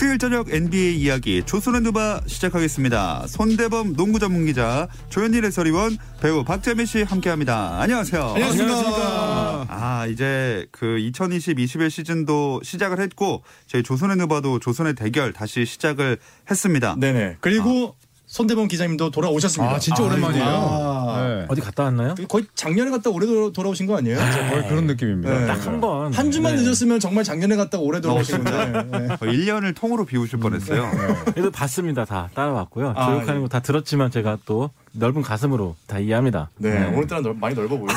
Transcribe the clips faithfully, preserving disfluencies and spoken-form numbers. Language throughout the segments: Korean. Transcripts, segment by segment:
수요일 저녁 엔비에이 이야기 조선앤드바 시작하겠습니다. 손대범 농구 전문기자, 조현일 해설위원, 배우 박재민 씨 함께합니다. 안녕하세요. 안녕하십니까. 아, 이제 그 이천이십 이십일 시즌도 시작을 했고 저희 조선앤드바도 조선의 대결 다시 시작을 했습니다. 네네. 그리고 아. 손대범 기자님도 돌아오셨습니다. 아, 진짜 아, 오랜만이에요. 아, 네. 어디 갔다 왔나요? 거의 작년에 갔다 올해 돌아오신 거 아니에요? 거의 그런 느낌입니다. 네. 딱 한 번. 한 주만 네. 늦었으면 정말 작년에 갔다 올해 돌아오신 건데. 네. 일 년을 통으로 비우실 뻔했어요. 네. 그래도 봤습니다. 다 따라왔고요. 아, 교육하는 거 다 들었지만 제가 또 넓은 가슴으로 다 이해합니다. 네, 네. 오늘따라 넓, 많이 넓어 보이네요.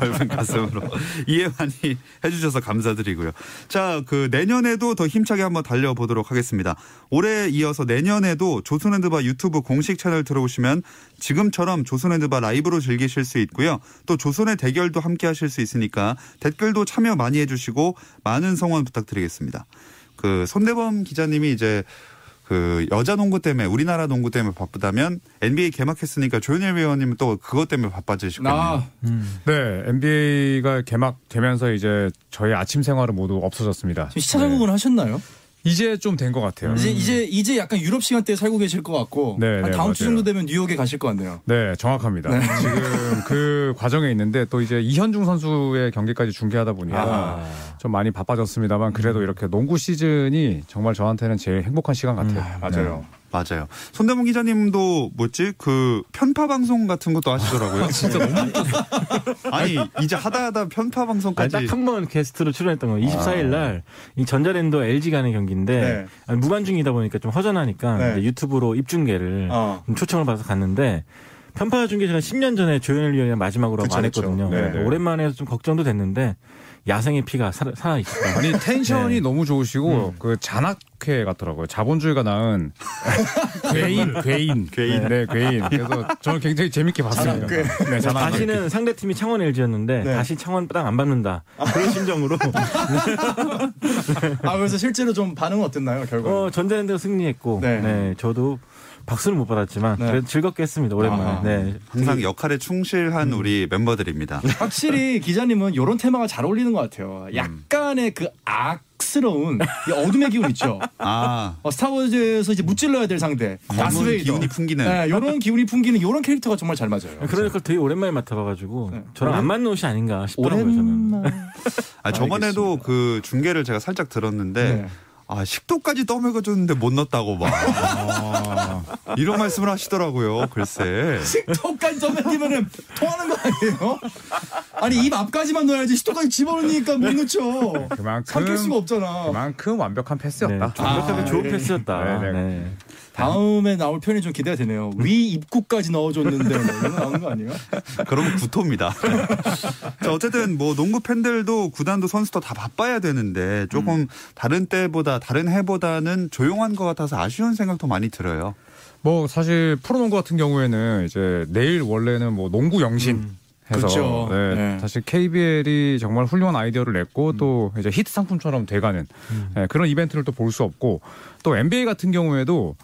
넓은 가슴으로 이해 많이 해주셔서 감사드리고요. 자, 그 내년에도 더 힘차게 한번 달려보도록 하겠습니다. 올해 이어서 내년에도 조선앤드바 유튜브 공식 채널 들어오시면 지금처럼 조선앤드바 라이브로 즐기실 수 있고요. 또 조선의 대결도 함께 하실 수 있으니까 댓글도 참여 많이 해주시고 많은 성원 부탁드리겠습니다. 그 손대범 기자님이 이제 그 여자 농구 때문에 우리나라 농구 때문에 바쁘다면 엔비에이 개막했으니까 조현일 위원님은 또 그것 때문에 바빠지시겠네요. 아, 음. 네, 엔비에이가 개막되면서 이제 저희 아침 생활은 모두 없어졌습니다. 시차 적응을 네. 하셨나요? 이제 좀 된 것 같아요. 이제, 음. 이제, 이제 약간 유럽 시간대에 살고 계실 것 같고 네, 한 네, 다음 맞아요. 주 정도 되면 뉴욕에 가실 것 같네요. 네, 정확합니다. 네. 지금 그 과정에 있는데 또 이제 이현중 선수의 경기까지 중계하다 보니까 아. 좀 많이 바빠졌습니다만 그래도 이렇게 농구 시즌이 정말 저한테는 제일 행복한 시간 같아요. 음, 맞아요. 네. 맞아요. 손대범 기자님도 뭐지 그 편파 방송 같은 것도 하시더라고요. 진짜 너무 웃겼어. 아니 이제 하다 하다 편파 방송까지. 딱 한 번 게스트로 출연했던 거. 이십사 일 날 이 전자랜드 엘지 간의 경기인데 네. 아니, 무관중이다 보니까 좀 허전하니까 네. 이제 유튜브로 입중계를 어. 초청을 받아서 갔는데. 편파 중계제가 십 년 전에 조현일 위원이랑 마지막으로 그쵸, 안 했거든요. 그쵸. 오랜만에 해서 좀 걱정도 됐는데 야생의 피가 사, 살아있었다. 아니 텐션이 네. 너무 좋으시고 음. 그 잔악회 같더라고요. 자본주의가 낳은 괴인, 괴인, 괴인, 네, 네 괴인. 그래서 저는 굉장히 재밌게 봤습니다. 잔악회. 네, 잔악회. 다시는 상대 팀이 창원 엘지였는데 네. 다시 창원 땅 안 받는다. 그런 심정으로. 네. 아 그래서 실제로 좀 반응은 어땠나요? 결과? 어, 전자랜드가 승리했고, 네, 네 저도. 박수는 못 받았지만 네. 그래도 즐겁게 했습니다. 오랜만에. 아, 네. 항상 역할에 충실한 음. 우리 멤버들입니다. 확실히 기자님은 이런 테마가 잘 어울리는 것 같아요. 약간의 음. 그 악스러운 이 어둠의 기운 있죠. 아. 어, 스타워즈에서 이제 무찔러야 될 상대. 검은 기운이 풍기는. 네, 이런 기운이 풍기는 이런 캐릭터가 정말 잘 맞아요. 그런 걸 되게 오랜만에 맡아봐가지고 네. 저랑 오랜... 안 맞는 옷이 아닌가 싶더라고요. 오랜만... 저는. 아, 저번에도 그 중계를 제가 살짝 들었는데 네. 아, 식도까지 떠먹여줬는데 못 넣었다고 막. 아, 이런 말씀을 하시더라고요. 글쎄. 식도까지 떠먹이면 토하는 거 아니에요? 아니 입 앞까지만 넣어야지 식도까지 집어넣으니까 못 넣죠. 그만큼 삼킬 수가 없잖아. 그만큼 완벽한 패스였다. 네, 완벽하게 아, 좋은 네. 패스였다. 네, 네. 네. 다음에 나올 편이 좀 기대가 되네요. 위 입구까지 넣어줬는데 이런 나오는 거 아니에요? 그러면 구토입니다. 자, 어쨌든 뭐 농구 팬들도 구단도 선수도 다 바빠야 되는데 조금 음. 다른 때보다 다른 해보다는 조용한 것 같아서 아쉬운 생각도 많이 들어요. 뭐 사실 프로농구 같은 경우에는 이제 내일 원래는 뭐 농구 영신. 음. 해서 그렇죠. 네, 네. 사실 케이비엘이 정말 훌륭한 아이디어를 냈고 음. 또 이제 히트 상품처럼 돼가는 음. 네, 그런 이벤트를 또 볼 수 없고 또 엔비에이 같은 경우에도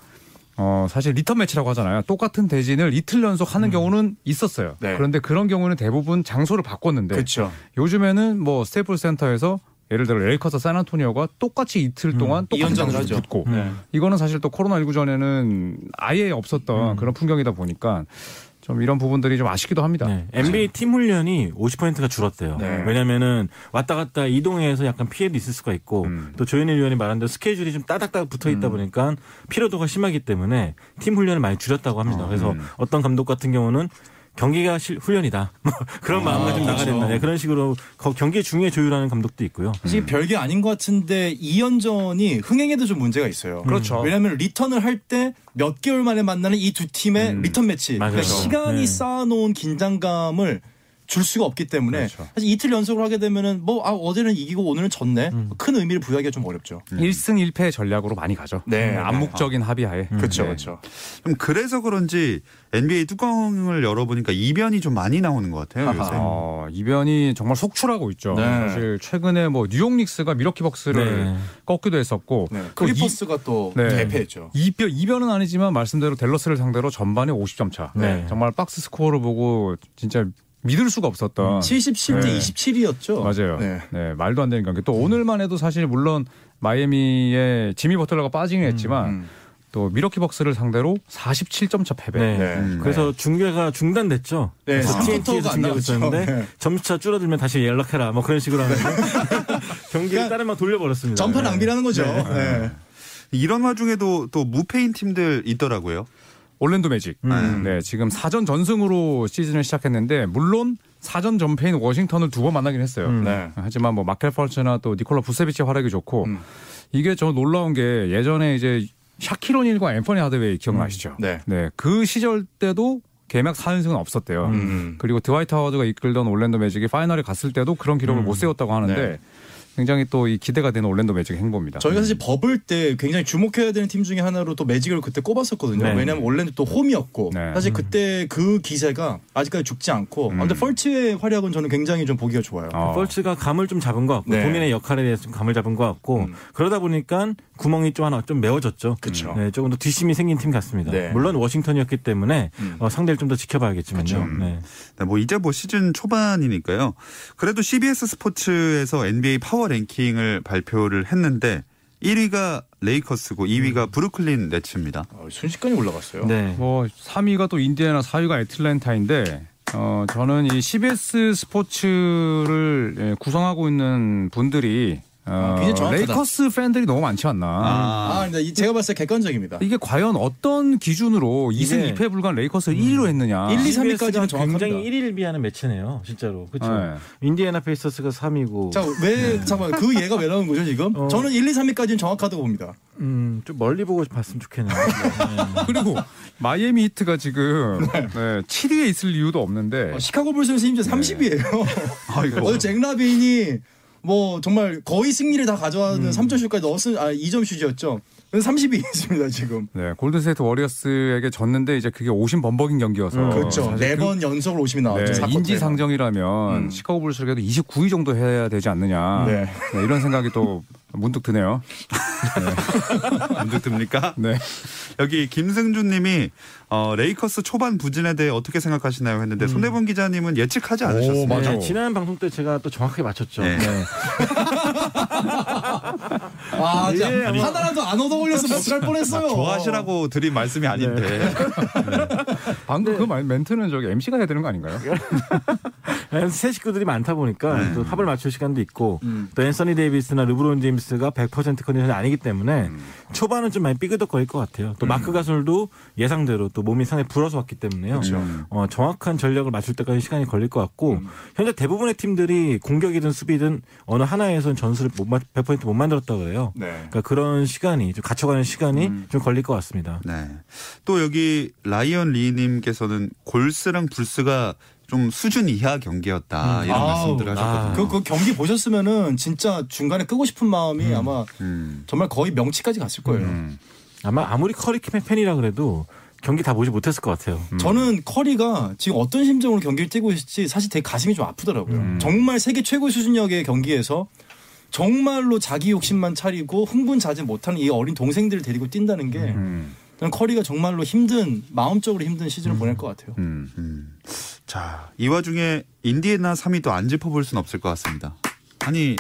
어 사실 리턴 매치라고 하잖아요. 똑같은 대진을 이틀 연속 하는 음. 경우는 있었어요. 네. 그런데 그런 경우는 대부분 장소를 바꿨는데 그쵸. 요즘에는 뭐 스테이플 센터에서 예를 들어 레이커스 샌안토니오가 똑같이 이틀 음. 동안 똑같은 장소를 붙고 네. 이거는 사실 또 코로나십구 전에는 아예 없었던 음. 그런 풍경이다 보니까 좀 이런 부분들이 좀 아쉽기도 합니다. 네. 엔비에이 팀 훈련이 오십 퍼센트가 줄었대요. 네. 왜냐면은 왔다 갔다 이동해서 약간 피해도 있을 수가 있고 음. 또 조현일 위원이 말한 대로 스케줄이 좀 따닥따닥 붙어 있다 음. 보니까 피로도가 심하기 때문에 팀 훈련을 많이 줄였다고 합니다. 어, 그래서 음. 어떤 감독 같은 경우는 경기가 실, 훈련이다. 그런 아, 마음과 좀 나가야 된다. 네, 그런 식으로 경기 중에 조율하는 감독도 있고요. 사실 음. 별게 아닌 것 같은데 이연전이 흥행에도 좀 문제가 있어요. 그렇죠. 음. 왜냐하면 리턴을 할 때 몇 개월 만에 만나는 이 두 팀의 음. 리턴 매치. 그러니까 시간이 네. 쌓아놓은 긴장감을 줄 수가 없기 때문에 그렇죠. 사실 이틀 연속으로 하게 되면은 뭐 아, 어제는 이기고 오늘은 졌네 음. 큰 의미를 부여하기가 좀 어렵죠. 음. 일 승 일 패 전략으로 많이 가죠. 네, 음. 암묵적인 아. 합의하에. 음. 그렇죠, 네. 그렇죠. 그럼 그래서 그런지 엔비에이 뚜껑을 열어보니까 이변이 좀 많이 나오는 것 같아요. 요새. 어, 이변이 정말 속출하고 있죠. 네. 사실 최근에 뭐 뉴욕 닉스가 밀워키 벅스를 네. 꺾기도 했었고 네. 클리퍼스가 또 대패했죠. 네. 이변 이변은 아니지만 말씀대로 댈러스를 상대로 전반에 오십 점 차. 네. 정말 박스 스코어를 보고 진짜 믿을 수가 없었던 칠십칠 대 네. 이십칠이었죠. 맞아요. 네. 네, 말도 안 되는 관계. 또 오늘만 해도 사실 물론 마이애미의 지미 버틀러가 빠지긴 했지만 음, 음. 또 미러키 벅스를 상대로 사십칠 점 차 패배. 네. 네. 그래서 중계가 중단됐죠. 네. 티엔티에서 중계가 있었는데 네. 점수차 줄어들면 다시 연락해라 뭐 그런 식으로 하면서 경기를 다른 막 돌려버렸습니다. 전파 낭비라는 거죠. 네. 네. 네. 이런 와중에도 또 무패인 팀들 있더라고요. 올랜도 매직. 음. 네, 지금 사 전 전승으로 시즌을 시작했는데 물론 사 전 전패인 워싱턴을 두 번 만나긴 했어요. 음. 네. 하지만 뭐 마켈 펄츠나 또 니콜라 부세비치 활약이 좋고 음. 이게 저 놀라운 게 예전에 이제 샤키로닐과 앤퍼니 하드웨이 기억나시죠? 음. 네. 네, 그 시절 때도 개막 사 연승은 없었대요. 음. 그리고 드와이트 하워드가 이끌던 올랜도 매직이 파이널에 갔을 때도 그런 기록을 음. 못 세웠다고 하는데 네. 굉장히 또 이 기대가 되는 올랜도 매직의 행보입니다. 저희가 사실 버블 때 굉장히 주목해야 되는 팀 중에 하나로 또 매직을 그때 꼽았었거든요. 네. 왜냐하면 올랜도 또 홈이었고 네. 사실 그때 그 기세가 아직까지 죽지 않고 음. 근데 펄츠의 활약은 저는 굉장히 좀 보기가 좋아요. 어. 펄츠가 감을 좀 잡은 것 같고 네. 본인의 역할에 대해서 좀 감을 잡은 것 같고 음. 그러다 보니까 구멍이 좀 하나 좀 메워졌죠. 그렇죠. 네, 조금 더 뒷심이 생긴 팀 같습니다. 네. 물론 워싱턴이었기 때문에 음. 어, 상대를 좀 더 지켜봐야겠지만요. 네. 네, 뭐 이제 뭐 시즌 초반이니까요. 그래도 씨비에스 스포츠에서 엔비에이 파워 랭킹을 발표를 했는데 일 위가 레이커스고 이 위가 브루클린 네츠입니다. 순식간에 올라갔어요. 네. 뭐 삼 위가 또 인디애나, 사 위가 애틀랜타인데 어, 저는 이 씨비에스 스포츠를 구성하고 있는 분들이 어, 레이커스 팬들이 너무 많지 않나. 아, 아 근데 제가 봤을 때 객관적입니다. 이게 과연 어떤 기준으로 이 승 이 패 불과한 레이커스를 음. 일 위로 했느냐. 일, 이, 삼 위까지는 정확합니다. 굉장히 일 위를 비하는 매체네요. 진짜로. 그렇죠. 네. 인디애나 페이서스가 삼 위고. 자, 왜, 네. 잠깐만. 그 얘가 왜 나온 거죠 지금? 어. 저는 일, 이, 삼 위까지는 정확하다고 봅니다. 음, 좀 멀리 보고 봤으면 좋겠네요. 네. 그리고 마이애미 히트가 지금 네. 네, 칠 위에 있을 이유도 없는데. 어, 시카고 불스에서 심지어 네. 삼십이에요. 아이고. 어제 잭 라빈이 뭐 정말 거의 승리를 다 가져가는 음. 삼 점 슛까지 넣었을 아 이 점 슛이었죠. 삼십이 있습니다 지금. 네, 골든스테이트 워리어스에게 졌는데 이제 그게 오심 범벅인 경기여서. 음, 그렇죠. 네 번 그, 연속으로 오심이 나왔죠. 네, 인지상정이라면 음. 시카고 불스에게도 이십구 위 정도 해야 되지 않느냐. 네. 네, 이런 생각이 또 문득 드네요. 네. 문득 듭니까? 네. 여기 김승준님이 어, 레이커스 초반 부진에 대해 어떻게 생각하시나요 했는데 음. 손대범 기자님은 예측하지 않으셨어요. 오, 맞아. 네, 지난 방송 때 제가 또 정확하게 맞췄죠. 네. 네. 와, 진짜 예, 하나라도 안 얻어올려서 못갈 뻔했어요. 아, 좋아하시라고 드린 말씀이 아닌데. 네. 네. 방금 네. 그 말, 멘트는 저기 엠씨가 해야 되는 거 아닌가요? 새 식구들이 많다 보니까 네. 또 합을 맞출 시간도 있고 음. 또 앤서니 데이비스나 르브론 제임스가 백 퍼센트 컨디션이 아니기 때문에 음. 초반은 좀 많이 삐그덕거릴 것 같아요. 또 음. 마크 가솔도 예상대로 또 몸이 상당히 불어서 왔기 때문에 그렇죠. 어, 정확한 전략을 맞출 때까지 시간이 걸릴 것 같고 음. 현재 대부분의 팀들이 공격이든 수비든 어느 하나에선 전술을 못 마, 백 퍼센트 못 만들었다고 그래요. 네. 그러니까 그런 시간이 좀 갇혀가는 시간이 음. 좀 걸릴 것 같습니다. 네. 또 여기 라이언 리님께서는 골스랑 불스가 좀 수준 이하 경기였다. 음. 이런 말씀들을 하셨거든요. 그, 그 경기 보셨으면은 진짜 중간에 끄고 싶은 마음이 음. 아마 음. 정말 거의 명치까지 갔을 거예요. 음. 아마 아무리 커리 팬이라 그래도 경기 다 보지 못했을 것 같아요. 음. 저는 커리가 지금 어떤 심정으로 경기를 뛰고 있을지 사실 되게 가슴이 좀 아프더라고요. 음. 정말 세계 최고 수준력의 경기에서 정말로 자기 욕심만 차리고 흥분자제 못하는 이 어린 동생들을 데리고 뛴다는 게 음. 저는 커리가 정말로 힘든, 마음적으로 힘든 시즌을 음. 보낼 것 같아요. 음. 음. 자, 이 와중에 인디애나 삼 위도 안 짚어볼 순 없을 것 같습니다. 아니,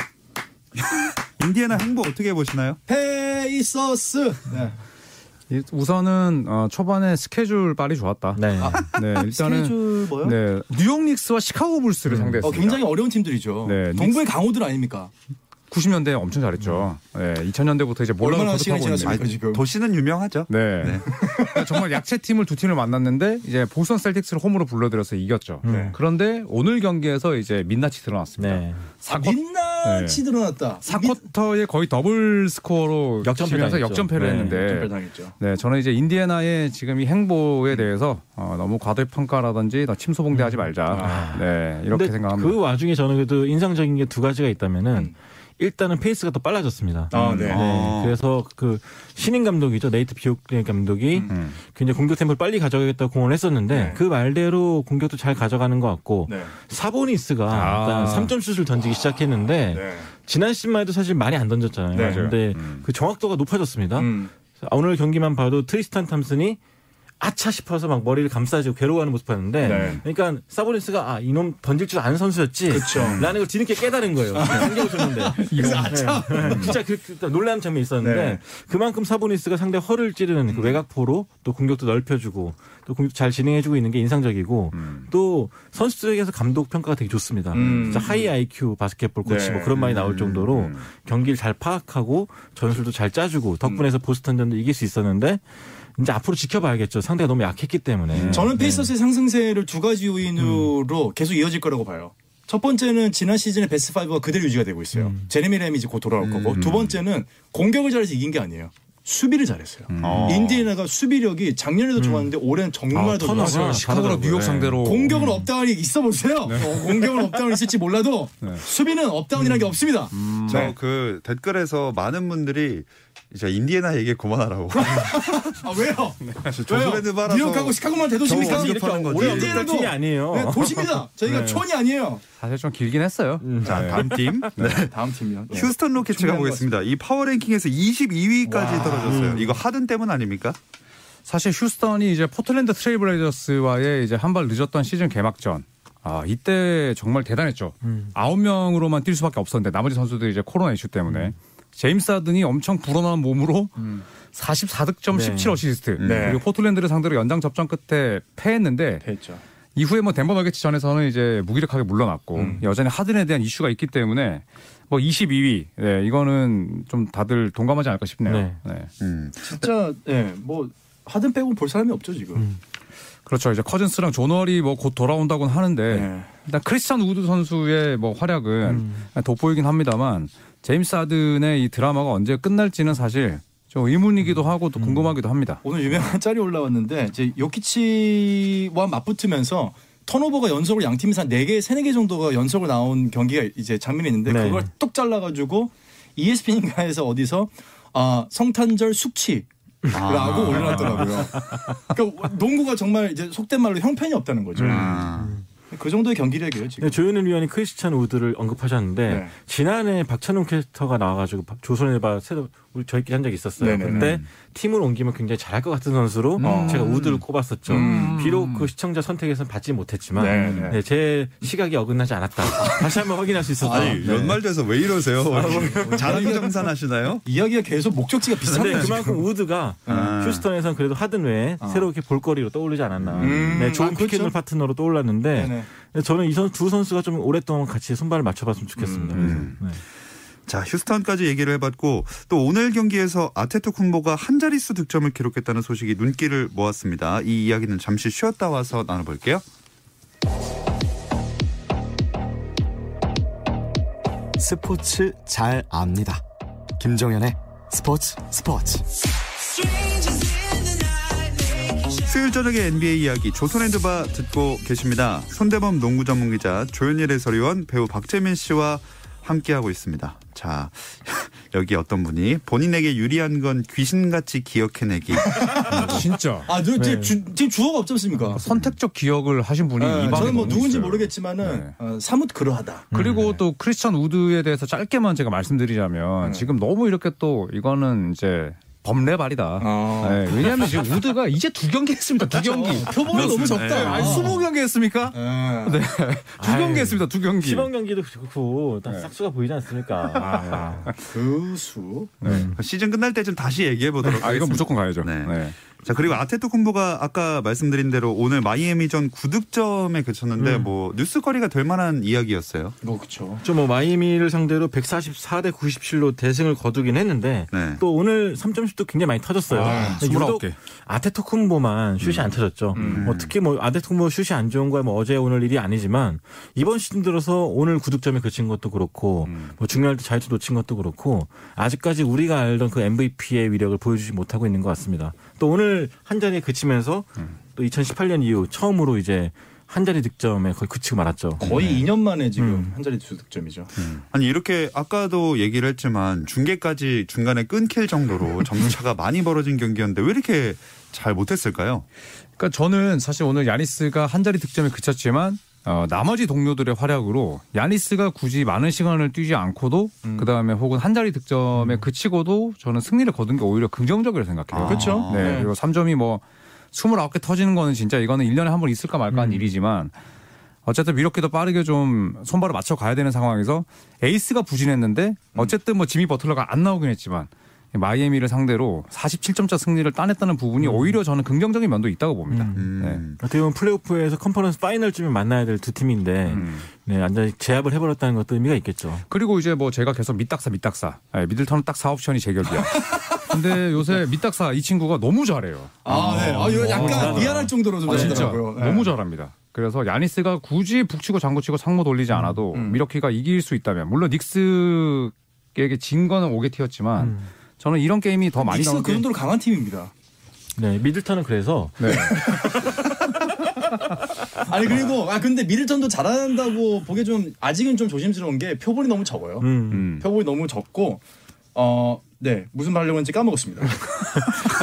인디애나 행보 어떻게 보시나요? 페이서스! 네. 우선은 어, 초반에 스케줄 빨이 좋았다. 네, 아, 네 일단은 스케줄 뭐요? 네, 뉴욕 닉스와 시카고 불스를 음. 상대했습니다. 어, 굉장히 어려운 팀들이죠. 네, 동부의 닉스. 강호들 아닙니까? 구십 년대 엄청 잘했죠. 네, 이천 년대부터 이제 몰락을 거듭하고 있습니다. 지금 도시는 유명하죠. 네, 네. 정말 약체 팀을 두 팀을 만났는데 이제 보스턴 셀틱스를 홈으로 불러들여서 이겼죠. 네. 그런데 오늘 경기에서 이제 민낯이 드러났습니다. 네. 사 쿼터, 아, 민낯이 네. 드러났다. 사 쿼터에 거의 더블 스코어로 역전패면서 역전패를 네. 했는데, 역전패 당했죠. 네, 저는 이제 인디애나의 지금 이 행보에 대해서 어, 너무 과대평가라든지 침소봉대하지 말자. 아. 네, 이렇게 생각합니다. 그 와중에 저는 그래도 인상적인 게 두 가지가 있다면은. 음. 일단은 페이스가 더 빨라졌습니다. 아, 네. 네. 아. 그래서 그 신인 감독이죠. 네이트 비옥리 감독이 음. 굉장히 공격 템포를 빨리 가져가겠다고 공언을 했었는데 네. 그 말대로 공격도 잘 가져가는 것 같고 네. 사보니스가 아. 일단 삼 점 슛을 던지기 아. 시작했는데 네. 지난 시즌만 해도 사실 많이 안 던졌잖아요. 네. 근데 음. 그 정확도가 높아졌습니다. 음. 오늘 경기만 봐도 트리스탄 탐슨이 아차 싶어서 막 머리를 감싸주고 괴로워하는 모습 봤는데 네. 그러니까 사보니스가 아 이놈 던질 줄 아는 선수였지 그쵸. 라는 걸 뒤늦게 깨달은 거예요. 환경을 줬는데 그래서 아차 네. 진짜 그, 그, 놀라는 장면이 있었는데 네. 그만큼 사보니스가 상대 허를 찌르는 그 외곽포로 또 공격도 넓혀주고 또 공격도 잘 진행해주고 있는 게 인상적이고 음. 또 선수들에게서 감독 평가가 되게 좋습니다. 음. 진짜 하이 아이큐 바스켓볼 코치 네. 뭐 그런 말이 나올 정도로 음. 경기를 잘 파악하고 전술도 잘 짜주고 덕분에서 음. 보스턴전도 이길 수 있었는데 이제 앞으로 지켜봐야겠죠. 상대가 너무 약했기 때문에. 저는 페이서스의 네. 상승세를 두 가지 요인으로 음. 계속 이어질 거라고 봐요. 첫 번째는 지난 시즌의 베스트 파이브가 그대로 유지가 되고 있어요. 음. 제레미 램이 이제 곧 돌아올 음. 거고. 두 번째는 공격을 잘해서 이긴 게 아니에요. 수비를 잘했어요. 음. 아. 인디애나가 수비력이 작년에도 음. 좋았는데 올해는 정말 아, 더 좋았어요. 시카고랑 뉴욕 상대로. 공격은 음. 업다운이 있어 보세요. 네. 어, 공격은 업다운이 있을지 몰라도 네. 수비는 업다운이라는 음. 게 없습니다. 음. 저 그 댓글에서 많은 분들이 이제 인디애나 얘기 그만하라고. 아 왜요? 조선앤드바 뉴욕하고 시카고만 돼도 심리가 이렇게 거지. 인디애나도 팀이 아니에요. 네, 도시입니다. 저희가 네. 촌이 아니에요. 사실 좀 길긴 했어요. 음. 자 다음 팀. 네. 네. 다음 팀이요. 네. 휴스턴 로켓츠가 보겠습니다. 이 파워랭킹에서 이십이 위까지 와. 떨어졌어요. 음. 이거 하든 때문 아닙니까? 사실 휴스턴이 이제 포틀랜드 트레일블레이저스와의 이제 한 발 늦었던 시즌 개막전. 아 이때 정말 대단했죠. 음. 아홉 명으로만 뛸 수밖에 없었는데 나머지 선수들이 이제 코로나 이슈 때문에. 음. 제임스 하든이 엄청 불어난 몸으로 음. 사십사 득점 네. 십칠 어시스트 네. 그리고 포틀랜드를 상대로 연장 접전 끝에 패했는데 패했죠. 이후에 뭐 덴버 너겟츠 전에서는 이제 무기력하게 물러났고 음. 여전히 하든에 대한 이슈가 있기 때문에 뭐 이십이 위 네, 이거는 좀 다들 동감하지 않을까 싶네요. 네. 네. 음. 진짜 네, 뭐 하든 빼고 볼 사람이 없죠 지금. 음. 그렇죠. 이제 커즌스랑 조널이 뭐 곧 돌아온다고는 하는데 네. 일단 크리스찬 우드 선수의 뭐 활약은 음. 돋보이긴 합니다만. 제임스 하든의 이 드라마가 언제 끝날지는 사실 좀 의문이기도 하고 또 궁금하기도 합니다. 오늘 유명한 짤이 올라왔는데 이제 요키치와 맞붙으면서 턴오버가 연속으로 양 팀에서 한 네 개, 세네 개 정도가 연속으로 나온 경기가 이제 장면이 있는데 네. 그걸 뚝 잘라가지고 이에스피엔인가에서 어디서 아, 성탄절 숙취 라고 아. 올려놨더라고요. 그러니까 농구가 정말 이제 속된 말로 형편이 없다는 거죠. 음. 그 정도의 경기력이에요 지금. 네, 조현일 위원이 크리스찬 우드를 언급하셨는데 네. 지난해 박찬웅 캐스터가 나와가지고 조선앤드바 새로 우리 저희끼리 한 적이 있었어요. 네네. 그때 팀을 옮기면 굉장히 잘할 것 같은 선수로 음. 제가 우드를 꼽았었죠. 음. 비록 그 시청자 선택에서는 받지 못했지만 네, 제 시각이 어긋나지 않았다. 다시 한번 확인할 수 있었다. 아니 네. 연말돼서 왜 이러세요? 자랑 정산하시나요? 이야기가 계속 목적지가 비슷한데 그만큼 우드가 아. 휴스턴에선 그래도 하든 외에 아. 새로 이렇게 볼거리로 떠올리지 않았나. 음. 네, 좋은 아, 피켓놀 파트너로 떠올랐는데 네네. 저는 이 선, 두 선수가 좀 오랫동안 같이 손발을 맞춰봤으면 좋겠습니다. 음. 네. 자 휴스턴까지 얘기를 해봤고 또 오늘 경기에서 아테토쿤보가 한 자릿수 득점을 기록했다는 소식이 눈길을 모았습니다. 이 이야기는 잠시 쉬었다 와서 나눠볼게요. 스포츠 잘 압니다. 김정현의 스포츠 스포츠. 수요일 저녁의 엔비에이 이야기 조선앤드바 듣고 계십니다. 손대범 농구 전문기자, 조현일 해설위원, 배우 박재민 씨와 함께하고 있습니다. 자, 여기 어떤 분이 본인에게 유리한 건 귀신같이 기억해내기. 진짜. 아, 네. 네. 주, 지금 주어가 없지 않습니까? 아, 선택적 기억을 하신 분이 네, 이 방에 저는 뭐 누군지 있어요. 모르겠지만은 네. 어, 사뭇 그러하다. 그리고 네. 또 크리스찬 우드에 대해서 짧게만 제가 말씀드리자면 네. 지금 너무 이렇게 또 이거는 이제 범레발이다. 어. 네, 왜냐하면 지금 우드가 이제 두 경기 했습니다. 두 경기. 표본이 너무 적다. 아니, 스무 경기 했습니까? 네. 두 경기 했습니다. 두 경기. 십일 경기도 그렇고 다 싹수가 보이지 않습니까? 아, 아. 그 수. 네. 시즌 끝날 때쯤 다시 얘기해보도록 하겠습니다. 아, 이건 무조건 가야죠. 네. 네. 자 그리고 아테토쿤보가 아까 말씀드린 대로 오늘 마이애미전 구 득점에 그쳤는데 음. 뭐 뉴스거리가 될 만한 이야기였어요. 어, 그렇죠. 좀 뭐 마이애미를 상대로 백사십사 대 구십칠로 대승을 거두긴 했는데 네. 또 오늘 삼 점 슛도 굉장히 많이 터졌어요. 아, 유독 아테토쿤보만 슛이 음. 안 터졌죠. 음. 뭐 특히 뭐 아테토쿤보 슛이 안 좋은 거야 뭐 어제 오늘 일이 아니지만 이번 시즌 들어서 오늘 구 득점에 그친 것도 그렇고 음. 뭐 중요할 때 자유투 놓친 것도 그렇고 아직까지 우리가 알던 그 엠브이피의 위력을 보여주지 못하고 있는 것 같습니다. 또 오늘 한 자리에 그치면서 음. 또 이천십팔 년 이후 처음으로 이제 한 자리 득점에 거의 그치고 말았죠. 거의 네. 이 년 만에 지금 음. 한 자리 득점이죠. 음. 아니 이렇게 아까도 얘기를 했지만 중계까지 중간에 끊길 정도로 점수차가 많이 벌어진 경기였는데 왜 이렇게 잘 못했을까요? 그러니까 저는 사실 오늘 야니스가 한 자리 득점에 그쳤지만 어, 나머지 동료들의 활약으로 야니스가 굳이 많은 시간을 뛰지 않고도 음. 그다음에 혹은 한 자리 득점에 음. 그치고도 저는 승리를 거둔 게 오히려 긍정적이라고 생각해요. 아, 그렇죠. 네, 그리고 삼 점이 뭐 스물아홉 개 터지는 거는 진짜 이거는 일 년에 한 번 있을까 말까 한 음. 일이지만 어쨌든 이렇게도 빠르게 좀 손발을 맞춰 가야 되는 상황에서 에이스가 부진했는데 어쨌든 뭐 지미 버틀러가 안 나오긴 했지만 마이애미를 상대로 사십칠 점차 승리를 따냈다는 부분이 음. 오히려 저는 긍정적인 면도 있다고 봅니다. 음. 네. 어떻게 보면 플레이오프에서 컨퍼런스 파이널쯤에 만나야 될 두 팀인데 음. 네, 완전히 제압을 해버렸다는 것도 의미가 있겠죠. 그리고 이제 뭐 제가 계속 밑닥사 밑닥사 네, 미들턴은 딱 사 옵션이 제격이야. 근데 요새 밑닥사 이 친구가 너무 잘해요. 아, 네. 아 이거 약간 어, 미안할 정도로 좀 아, 잘하더라고요. 네. 너무 잘합니다. 그래서 야니스가 굳이 북치고 장구치고 상모 돌리지 않아도 음. 음. 미러키가 이길 수 있다면 물론 닉스에게 진 거는 오게티였지만 음. 저는 이런 게임이 더 많이 나오는 게 닉스가 그 정도로 강한 팀입니다. 네, 미들턴은 그래서. 네. 아니 그리고 아 근데 미들턴도 잘한다고 보기 좀 아직은 좀 조심스러운 게 표본이 너무 적어요. 음, 음. 표본이 너무 적고 어. 네, 무슨 말 하려고 했는지 까먹었습니다.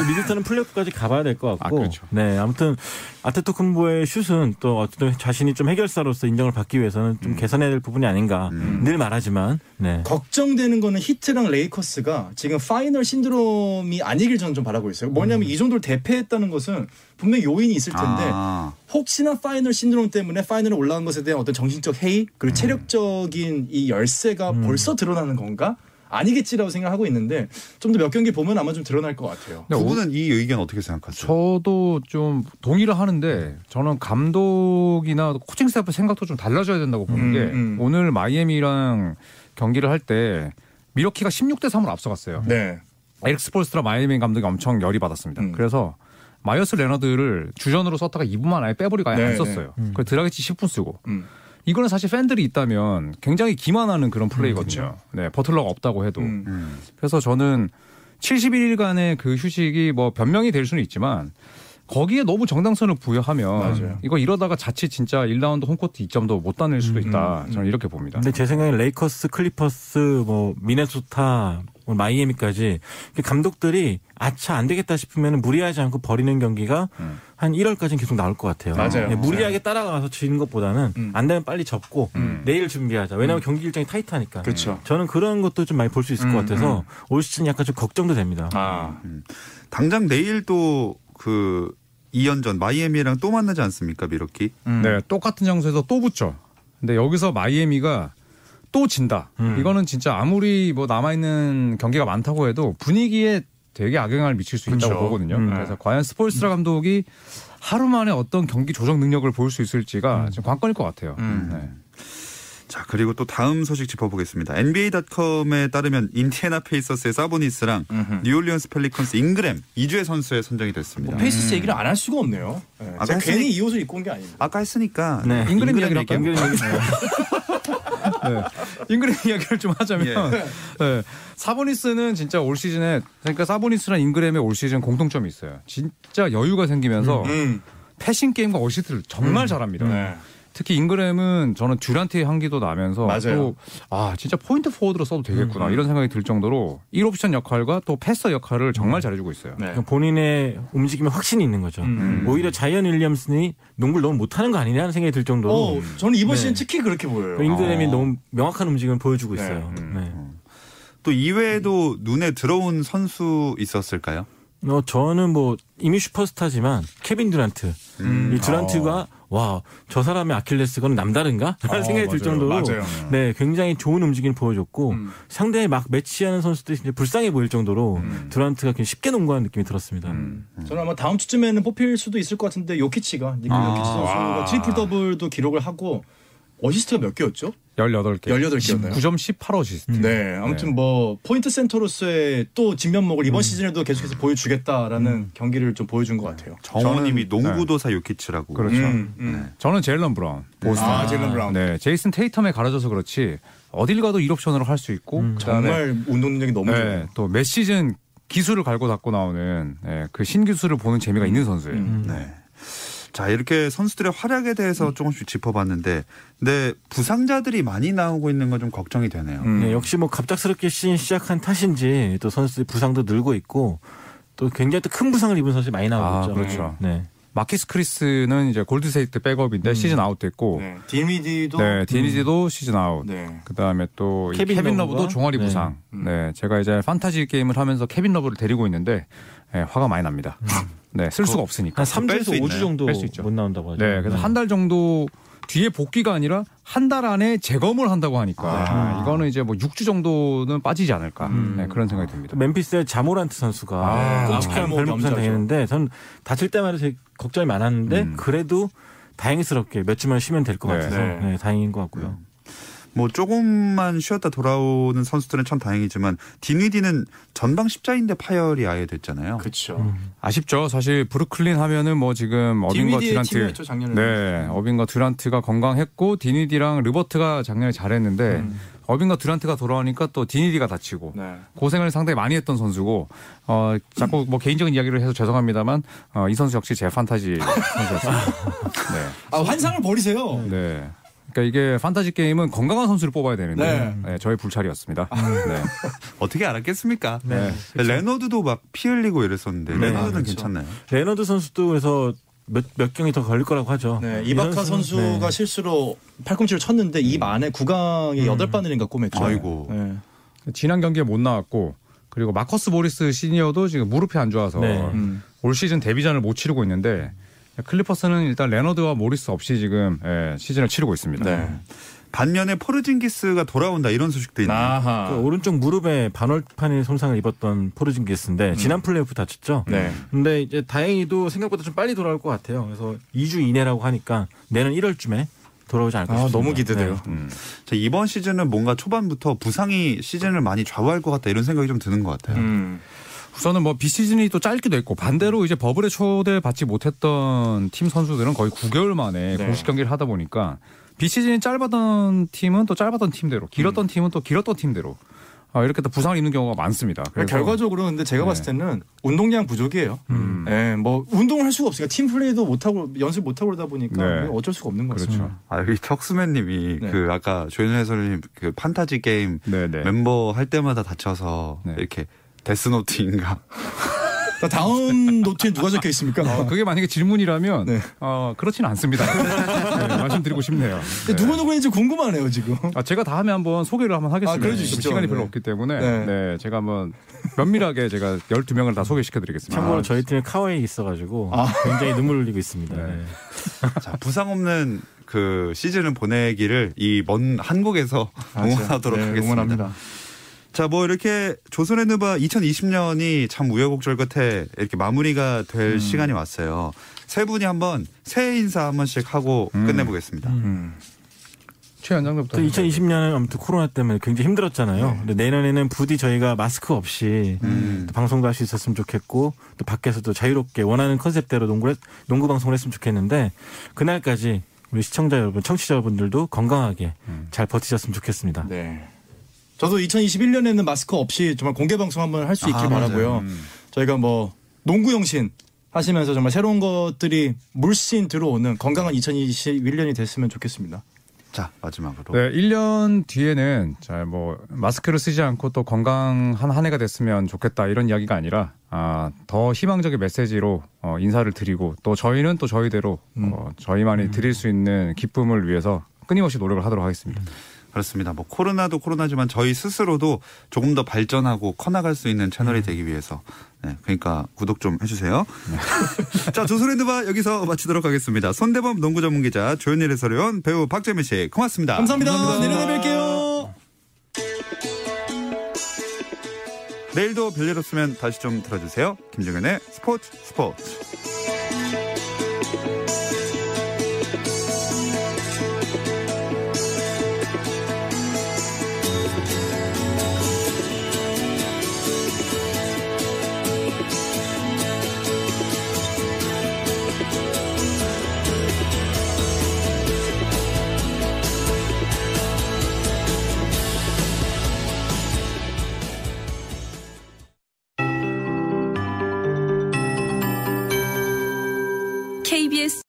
미들턴은 플레이오프까지 가봐야 될 것 같고, 아, 그렇죠. 네, 아무튼 아테토쿤보의 슛은 또 어쨌든 자신이 좀 해결사로서 인정을 받기 위해서는 좀 음. 개선해야 될 부분이 아닌가 음. 늘 말하지만, 네. 걱정되는 거는 히트랑 레이커스가 지금 파이널 신드롬이 아니길 저는 좀 바라고 있어요. 뭐냐면 음. 이 정도로 대패했다는 것은 분명 요인이 있을 텐데 아. 혹시나 파이널 신드롬 때문에 파이널에 올라간 것에 대한 어떤 정신적 해이 그리고 음. 체력적인 이 열세가 음. 벌써 드러나는 건가? 아니겠지라고 생각하고 있는데 좀 더 몇 경기 보면 아마 좀 드러날 것 같아요. 두 분은 이 의견 어떻게 생각하세요? 저도 좀 동의를 하는데 저는 감독이나 코칭 스태프 생각도 좀 달라져야 된다고 보는 음, 게 음. 오늘 마이애미랑 경기를 할 때 미러키가 십육 대 삼으로 앞서갔어요. 네. 에릭 스폴스트라 마이애미 감독이 엄청 열이 받았습니다. 음. 그래서 마이어스 레너드를 주전으로 썼다가 이 분만 아예 빼버리고 아예 네, 안 썼어요. 네. 음. 그래서 드라기치 십 분 쓰고. 음. 이거는 사실 팬들이 있다면 굉장히 기만하는 그런 플레이거든요. 음, 네, 버틀러가 없다고 해도. 음, 음. 그래서 저는 칠십일 일간의 그 휴식이 뭐 변명이 될 수는 있지만 거기에 너무 정당성을 부여하면 맞아요. 이거 이러다가 자칫 진짜 일 라운드 홈코트 이 점도 못 따낼 수도 있다. 음, 음, 저는 이렇게 봅니다. 근데 제 생각엔 레이커스, 클리퍼스, 뭐 미네소타, 마이애미까지 감독들이 아차 안 되겠다 싶으면 무리하지 않고 버리는 경기가 음. 한 일월까지는 계속 나올 것 같아요. 맞아요. 네, 무리하게 따라가서 지는 것보다는 음. 안 되면 빨리 접고 음. 내일 준비하자. 왜냐하면 음. 경기 일정이 타이트하니까. 그쵸. 저는 그런 것도 좀 많이 볼 수 있을 음. 것 같아서 올 시즌 약간 좀 걱정도 됩니다. 아. 음. 당장 내일도 그 이 연전 마이애미랑 또 만나지 않습니까 미러키? 음. 네, 똑같은 장소에서 또 붙죠. 근데 여기서 마이애미가 또 진다. 음. 이거는 진짜 아무리 뭐 남아있는 경기가 많다고 해도 분위기에 되게 악영향을 미칠 수 그쵸. 있다고 보거든요. 음. 그래서 과연 스폴스트라 감독이 하루 만에 어떤 경기 조정 능력을 볼 수 있을지가 음. 지금 관건일 것 같아요. 음. 네. 자 그리고 또 다음 소식 짚어보겠습니다. 엔비에이 닷컴에 따르면 인디애나 페이서스의 사보니스랑 음흠. 뉴올리언스 펠리컨스 잉그램 이주의 선수에 선정이 됐습니다. 뭐 페이서스 음. 얘기를 안 할 수가 없네요. 네. 아까 했으니... 괜히 이 옷을 입고 온 게 아닙니다. 아까 했으니까 네. 잉그램 이야기를 할게요. 네. 잉그램 이야기를 좀 하자면 예. 네. 사보니스는 진짜 올 시즌에 그러니까 사보니스랑 잉그램의 올 시즌 공통점이 있어요. 진짜 여유가 생기면서 음, 음. 패싱 게임과 어시스트를 정말 음. 잘합니다. 네. 특히 잉그램은 저는 듀란트의 향기도 나면서 또 아 진짜 포인트 포워드로 써도 되겠구나 음. 이런 생각이 들 정도로 일 옵션 역할과 또 패서 역할을 정말 잘해주고 있어요. 네. 본인의 움직임에 확신이 있는 거죠. 음. 오히려 자이언 윌리엄슨이 농구를 너무 못하는 거 아니냐 하는 생각이 들 정도로 어, 저는 이번 네. 시즌 특히 그렇게 보여요. 잉그램이 아. 너무 명확한 움직임을 보여주고 있어요. 네. 음. 네. 또 이외에도 음. 눈에 들어온 선수 있었을까요? 어, 저는 뭐 이미 슈퍼스타지만 케빈 듀란트 음. 이 듀란트가 아. 와, 저 사람의 아킬레스건은 남다른가? 라는 어, 생각이 맞아요. 들 정도로 맞아요. 네, 굉장히 좋은 움직임을 보여줬고 음. 상대에 막 매치하는 선수들이 이제 불쌍해 보일 정도로 음. 듀란트가 그냥 쉽게 농구하는 느낌이 들었습니다. 음. 음. 저는 아마 다음 주쯤에는 뽑힐 수도 있을 것 같은데 요키치가 니콜 아~ 요키치 선수가 트리플 더블도 기록을 하고 어시스트가 몇 개였죠? 열여덟 개. 열여덟 개였나요? 구 점 십팔 어시스트. 음. 네, 아무튼 네. 뭐 포인트 센터로서의 또 진면목을 이번 음. 시즌에도 계속해서 보여주겠다라는 음. 경기를 좀 보여준 것 같아요. 저는 이미 농구도사 네. 요키치라고. 그렇죠. 음, 음. 네. 저는 제일런 브라운. 보스턴. 아, 제일런 브라운. 네, 제이슨 테이텀에 갈아져서 그렇지 어딜 가도 일 옵션으로 할 수 있고 음. 정말 운동 능력이 너무 네. 좋아요. 또 몇 시즌 기술을 갈고 닦고 나오는 네. 그 신기술을 보는 재미가 음. 있는 선수예요. 음. 네. 자 이렇게 선수들의 활약에 대해서 조금씩 짚어봤는데 근데 부상자들이 많이 나오고 있는 건 좀 걱정이 되네요. 음. 네, 역시 뭐 갑작스럽게 시즌 시작한 탓인지 또 선수들이 부상도 늘고 있고 또 굉장히 또 큰 부상을 입은 선수들이 많이 나오고 아, 있죠. 그렇죠. 네. 마키스 크리스는 이제 골드세이트 백업인데 음. 시즌 아웃됐고 네. 디미디도 네, 디미디도 음. 시즌 아웃. 네. 그다음에 또 케빈, 케빈 러브도 종아리 네. 부상. 음. 네, 제가 이제 판타지 게임을 하면서 케빈 러브를 데리고 있는데 네, 화가 많이 납니다. 음. 네, 쓸 수가 없으니까. 한 삼 주에서 오 주 정도 못 나온다고 하죠. 네, 그래서 네. 한 달 정도 뒤에 복귀가 아니라 한 달 안에 재검을 한다고 하니까 아. 이거는 이제 뭐 육 주 정도는 빠지지 않을까 음. 네, 그런 생각이 듭니다. 멤피스의 자모란트 선수가 끔찍한 발목부상 당했는데 전 다칠 때마다 되게 걱정이 많았는데 음. 그래도 다행스럽게 몇 주만 쉬면 될 것 네. 같아서 네. 네, 다행인 것 같고요. 음. 뭐 조금만 쉬었다 돌아오는 선수들은 참 다행이지만 디니디는 전방 십자인대 파열이 아예 됐잖아요. 그렇죠. 음. 아쉽죠. 사실 브루클린 하면은 뭐 지금 어빙과 듀란트, 네, 어빙과 듀란트가 건강했고 디니디랑 르버트가 작년에 잘했는데 음. 어빙과 듀란트가 돌아오니까 또 디니디가 다치고 네. 고생을 상당히 많이 했던 선수고 어, 자꾸 뭐 개인적인 이야기를 해서 죄송합니다만 어, 이 선수 역시 제 판타지 선수였습니다. 네. 아 환상을 버리세요. 네. 그러니까 이게 판타지 게임은 건강한 선수를 뽑아야 되는데 네. 네, 저의 불찰이었습니다. 아. 네. 어떻게 알았겠습니까? 네. 네. 레너드도 막 피 흘리고 이랬었는데 네. 레너드는 아, 그렇죠. 괜찮나요? 레너드 선수도 그래서 몇, 몇 경이 더 걸릴 거라고 하죠. 네, 이바카 선수, 선수가 네. 실수로 팔꿈치를 쳤는데 입 안에 구강에 음. 여덟 바늘인가 꿰맸죠. 아이고. 네. 지난 경기에 못 나왔고 그리고 마커스 모리스 시니어도 지금 무릎이 안 좋아서 네. 음. 올 시즌 데뷔전을 못 치르고 있는데 클리퍼스는 일단 레너드와 모리스 없이 지금 예, 시즌을 치르고 있습니다. 네. 반면에 포르징기스가 돌아온다 이런 소식도 있네요. 그 오른쪽 무릎에 반월판 손상을 입었던 포르징기스인데 음. 지난 플레이오프 다쳤죠. 네. 근데 이제 다행히도 생각보다 좀 빨리 돌아올 것 같아요. 그래서 이 주 이내라고 하니까 내년 일월쯤에 돌아오지 않을까 싶습니다. 아, 너무 기대돼요. 네. 음. 자, 이번 시즌은 뭔가 초반부터 부상이 시즌을 많이 좌우할 것 같다 이런 생각이 좀 드는 것 같아요. 음. 우선은 뭐 비시즌이 또 짧기도 했고 반대로 이제 버블에 초대받지 못했던 팀 선수들은 거의 구 개월 만에 네. 공식 경기를 하다 보니까 비시즌이 짧았던 팀은 또 짧았던 팀대로 길었던 음. 팀은 또 길었던 팀대로 이렇게 또 부상을 입는 경우가 많습니다. 그래서 결과적으로 근데 제가 네. 봤을 때는 운동량 부족이에요. 음. 네, 뭐 운동을 할 수가 없으니까 팀 플레이도 못하고 연습 못하고 그러다 보니까 네. 어쩔 수가 없는 거죠. 그렇죠. 아, 여기 턱스맨님이 네. 그 아까 조현일 해설님 그 판타지 게임 네, 네. 멤버 할 때마다 다쳐서 네. 이렇게 데스노트인가? 다음 노트에 누가 적혀 있습니까? 어, 그게 만약에 질문이라면 네. 어, 그렇지는 않습니다. 네, 말씀드리고 싶네요. 네. 누구 누구인지 궁금하네요 지금. 아, 제가 다음에 한번 소개를 한번 하겠습니다. 아, 시간이 별로 네. 없기 때문에 네. 네, 제가 한번 면밀하게 제가 열두 명을 다 소개시켜드리겠습니다. 참고로 아, 저희 팀에 카와이 있어가지고 아. 굉장히 눈물 흘리고 있습니다. 네. 네. 자, 부상 없는 그 시즌을 보내기를 이 먼 한국에서 아, 응원하도록 네, 하겠습니다. 응원합니다. 자, 뭐 이렇게 조선앤드바 이천이십 년이 참 우여곡절 끝에 이렇게 마무리가 될 음. 시간이 왔어요. 세 분이 한번 새해 인사 한 번씩 하고 음. 끝내보겠습니다. 음. 최연장부터. 이천이십 년은 아무튼 코로나 때문에 굉장히 힘들었잖아요. 네. 근데 내년에는 부디 저희가 마스크 없이 음. 방송도 할 수 있었으면 좋겠고 또 밖에서도 자유롭게 원하는 컨셉대로 농구를, 농구 방송을 했으면 좋겠는데 그날까지 우리 시청자 여러분, 청취자분들도 건강하게 음. 잘 버티셨으면 좋겠습니다. 네. 저도 이천이십일 년에는 마스크 없이 정말 공개 방송 한번 할 수 있길 아, 바라고요. 음. 저희가 뭐 농구영신 하시면서 정말 새로운 것들이 물씬 들어오는 건강한 이천이십일 년이 됐으면 좋겠습니다. 자, 마지막으로. 네, 일 년 뒤에는 자, 뭐 마스크를 쓰지 않고 또 건강한 한 해가 됐으면 좋겠다 이런 이야기가 아니라 아, 더 희망적인 메시지로 어, 인사를 드리고 또 저희는 또 저희대로 음. 어, 저희만이 음. 드릴 수 있는 기쁨을 위해서 끊임없이 노력을 하도록 하겠습니다. 음. 그렇습니다. 뭐 코로나도 코로나지만 저희 스스로도 조금 더 발전하고 커나갈 수 있는 채널이 되기 위해서 네, 그러니까 구독 좀 해주세요. 네. 자, 조선앤드바 여기서 마치도록 하겠습니다. 손대범 농구 전문 기자, 조현일 해설위원, 배우 박재민 씨 고맙습니다. 감사합니다. 감사합니다. 내년에 뵐게요. 내일도 별일 없으면 다시 좀 들어주세요. 김종현의 스포츠 스포츠.